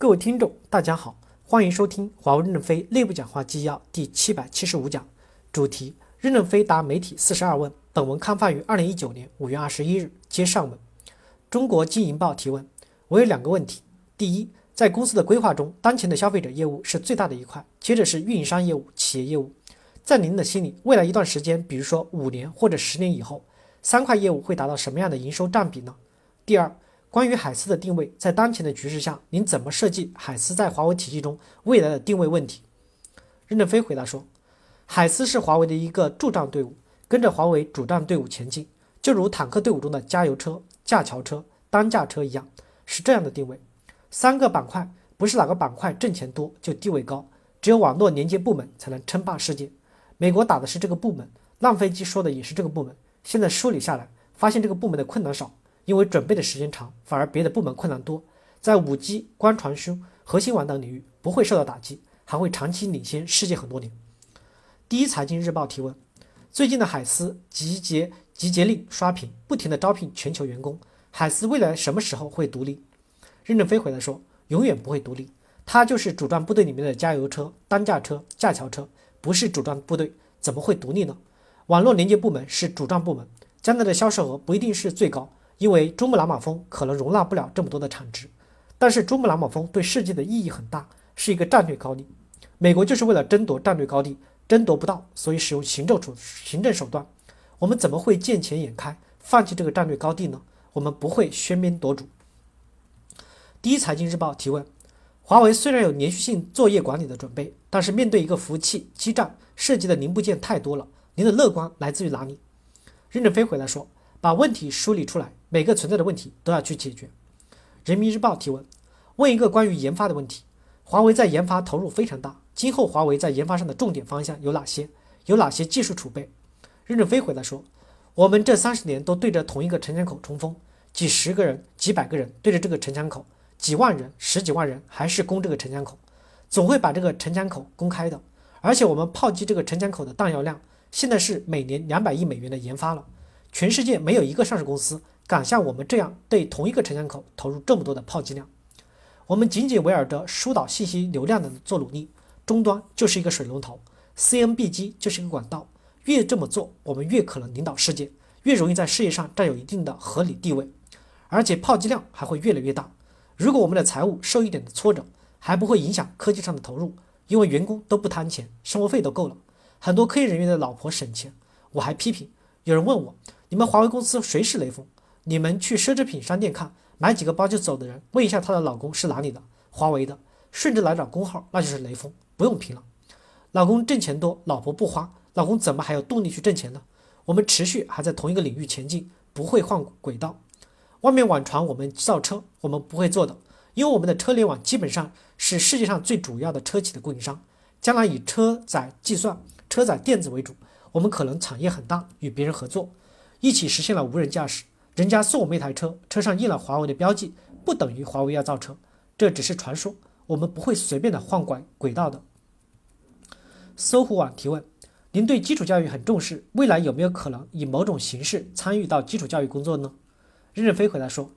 各位听众，大家好，欢迎收听华为任正非内部讲话纪要第775讲，主题：任正非答媒体42问。本文刊发于2019年5月21日，接上文。中国经营报提问：我有两个问题。第一，在公司的规划中，当前的消费者业务是最大的一块，接着是运营商业务、企业业务。在您的心里，未来一段时间，比如说5年或者10年以后，三块业务会达到什么样的营收占比呢？第二，关于海思的定位，在当前的局势下，您怎么设计海思在华为体系中未来的定位问题？任正非回答说，海思是华为的一个助战队伍，跟着华为主战队伍前进，就如坦克队伍中的加油车、架桥车、担架车一样，是这样的定位。3个板块，不是哪个板块挣钱多就地位高，只有网络连接部门才能称霸世界。美国打的是这个部门，浪飞机说的也是这个部门。现在梳理下来，发现这个部门的困难少，因为准备的时间长，反而别的部门困难多。在 5G、光传输、核心网等领域不会受到打击，还会长期领先世界很多年。第一财经日报提问：最近的海思集结令刷屏，不停地招聘全球员工，海思未来什么时候会独立？任正非回答说，永远不会独立，他就是主战部队里面的加油车、担架车、架桥车，不是主战部队怎么会独立呢？网络连接部门是主战部门，将来的销售额不一定是最高，因为珠穆朗玛峰可能容纳不了这么多的产值，但是珠穆朗玛峰对世界的意义很大，是一个战略高地。美国就是为了争夺战略高地，争夺不到，所以使用行政手段。我们怎么会见钱眼开，放弃这个战略高地呢？我们不会喧宾夺主。第一财经日报提问：华为虽然有连续性作业管理的准备，但是面对一个服务器、基站涉及的零部件太多了，您的乐观来自于哪里？任正非回答说，把问题梳理出来，每个存在的问题都要去解决。人民日报提问：问一个关于研发的问题，华为在研发投入非常大，今后华为在研发上的重点方向有哪些？有哪些技术储备？任正非回答说，我们这30年都对着同一个城墙口冲锋，几十个人、几百个人对着这个城墙口，几万人、十几万人还是攻这个城墙口，总会把这个城墙口公开的。而且我们炮击这个城墙口的弹药量，现在是每年200亿美元的研发了。全世界没有一个上市公司敢像我们这样对同一个城墙口投入这么多的炮击量。我们紧紧围绕着疏导信息流量的做努力，终端就是一个水龙头， CMB 机就是一个管道，越这么做，我们越可能领导世界，越容易在世界上占有一定的合理地位，而且炮击量还会越来越大。如果我们的财务受一点的挫折，还不会影响科技上的投入，因为员工都不贪钱，生活费都够了，很多科研人员的老婆省钱。我还批评有人问我，你们华为公司谁是雷锋？你们去奢侈品商店看，买几个包就走的人，问一下她的老公是哪里的，华为的，顺着来找工号，那就是雷锋，不用评了。老公挣钱多，老婆不花，老公怎么还有动力去挣钱呢？我们持续还在同一个领域前进，不会换轨道。外面网传我们造车，我们不会做的，因为我们的车联网基本上是世界上最主要的车企的供应商，将来以车载计算、车载电子为主，我们可能产业很大，与别人合作。一起实现了无人驾驶，人家送我们一台车，车上印了华为的标记，不等于华为要造车，这只是传说，我们不会随便的换轨道的。搜狐网提问：您对基础教育很重视，未来有没有可能以某种形式参与到基础教育工作呢？任正非回答说，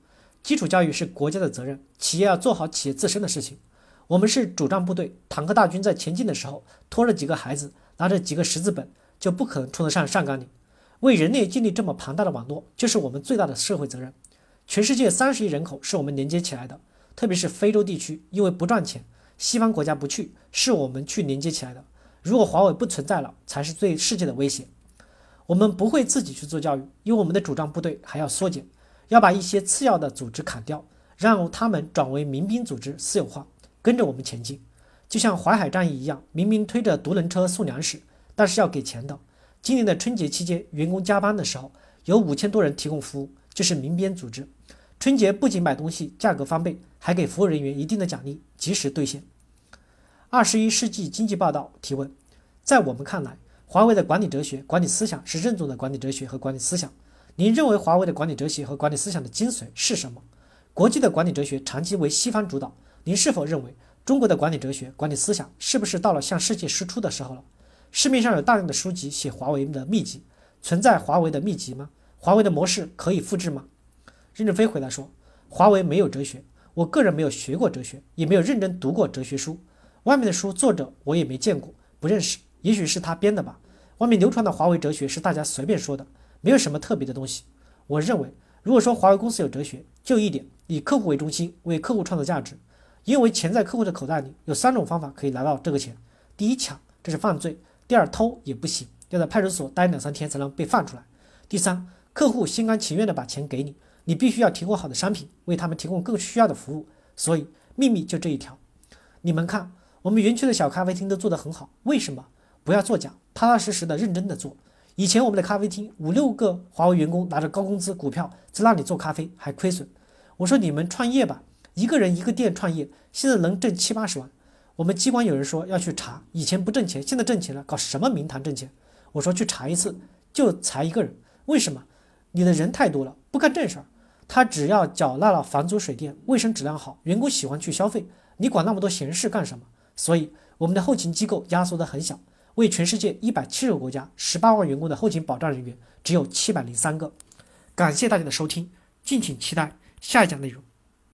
基础教育是国家的责任，企业要做好企业自身的事情。我们是主战部队，坦克大军在前进的时候，拖着几个孩子，拿着几个识字本，就不可能冲得上上甘岭。为人类建立这么庞大的网络，就是我们最大的社会责任。全世界30亿人口是我们连接起来的，特别是非洲地区，因为不赚钱，西方国家不去，是我们去连接起来的。如果华为不存在了，才是对世界的威胁。我们不会自己去做教育，因为我们的主战部队还要缩减，要把一些次要的组织砍掉，让他们转为民兵组织私有化，跟着我们前进。就像淮海战役一样，民兵推着独轮车送粮食，但是要给钱的。今年的春节期间，员工加班的时候，有5000多人提供服务，这是民兵组织。春节不仅买东西价格翻倍，还给服务人员一定的奖励，及时兑现。21世纪经济报道提问：在我们看来，华为的管理哲学、管理思想是任总的管理哲学和管理思想。您认为华为的管理哲学和管理思想的精髓是什么？国际的管理哲学长期为西方主导，您是否认为中国的管理哲学、管理思想是不是到了向世界输出的时候了？市面上有大量的书籍写华为的秘籍，存在华为的秘籍吗？华为的模式可以复制吗？任正非回答说，华为没有哲学，我个人没有学过哲学，也没有认真读过哲学书，外面的书作者我也没见过，不认识，也许是他编的吧。外面流传的华为哲学是大家随便说的，没有什么特别的东西。我认为，如果说华为公司有哲学，就一点，以客户为中心，为客户创造价值。因为钱在客户的口袋里，有三种方法可以拿到这个钱：第一，抢，这是犯罪；第二，偷也不行，要在派出所待2-3天才能被放出来；第三，客户心甘情愿的把钱给你，你必须要提供好的商品，为他们提供更需要的服务。所以秘密就这一条。你们看，我们园区的小咖啡厅都做得很好，为什么？不要作假，踏踏实实的认真的做。以前我们的咖啡厅5-6个华为员工拿着高工资股票在那里做咖啡，还亏损。我说你们创业吧，一个人一个店创业，现在能挣70-80万。我们机关有人说要去查，以前不挣钱，现在挣钱了，搞什么名堂挣钱？我说去查一次就裁一个人，为什么？你的人太多了，不干正事儿。他只要缴纳了房租、水电，卫生质量好，员工喜欢去消费，你管那么多闲事干什么？所以我们的后勤机构压缩得很小，为全世界170个国家18万员工的后勤保障人员只有703个。感谢大家的收听，敬请期待下一讲内容。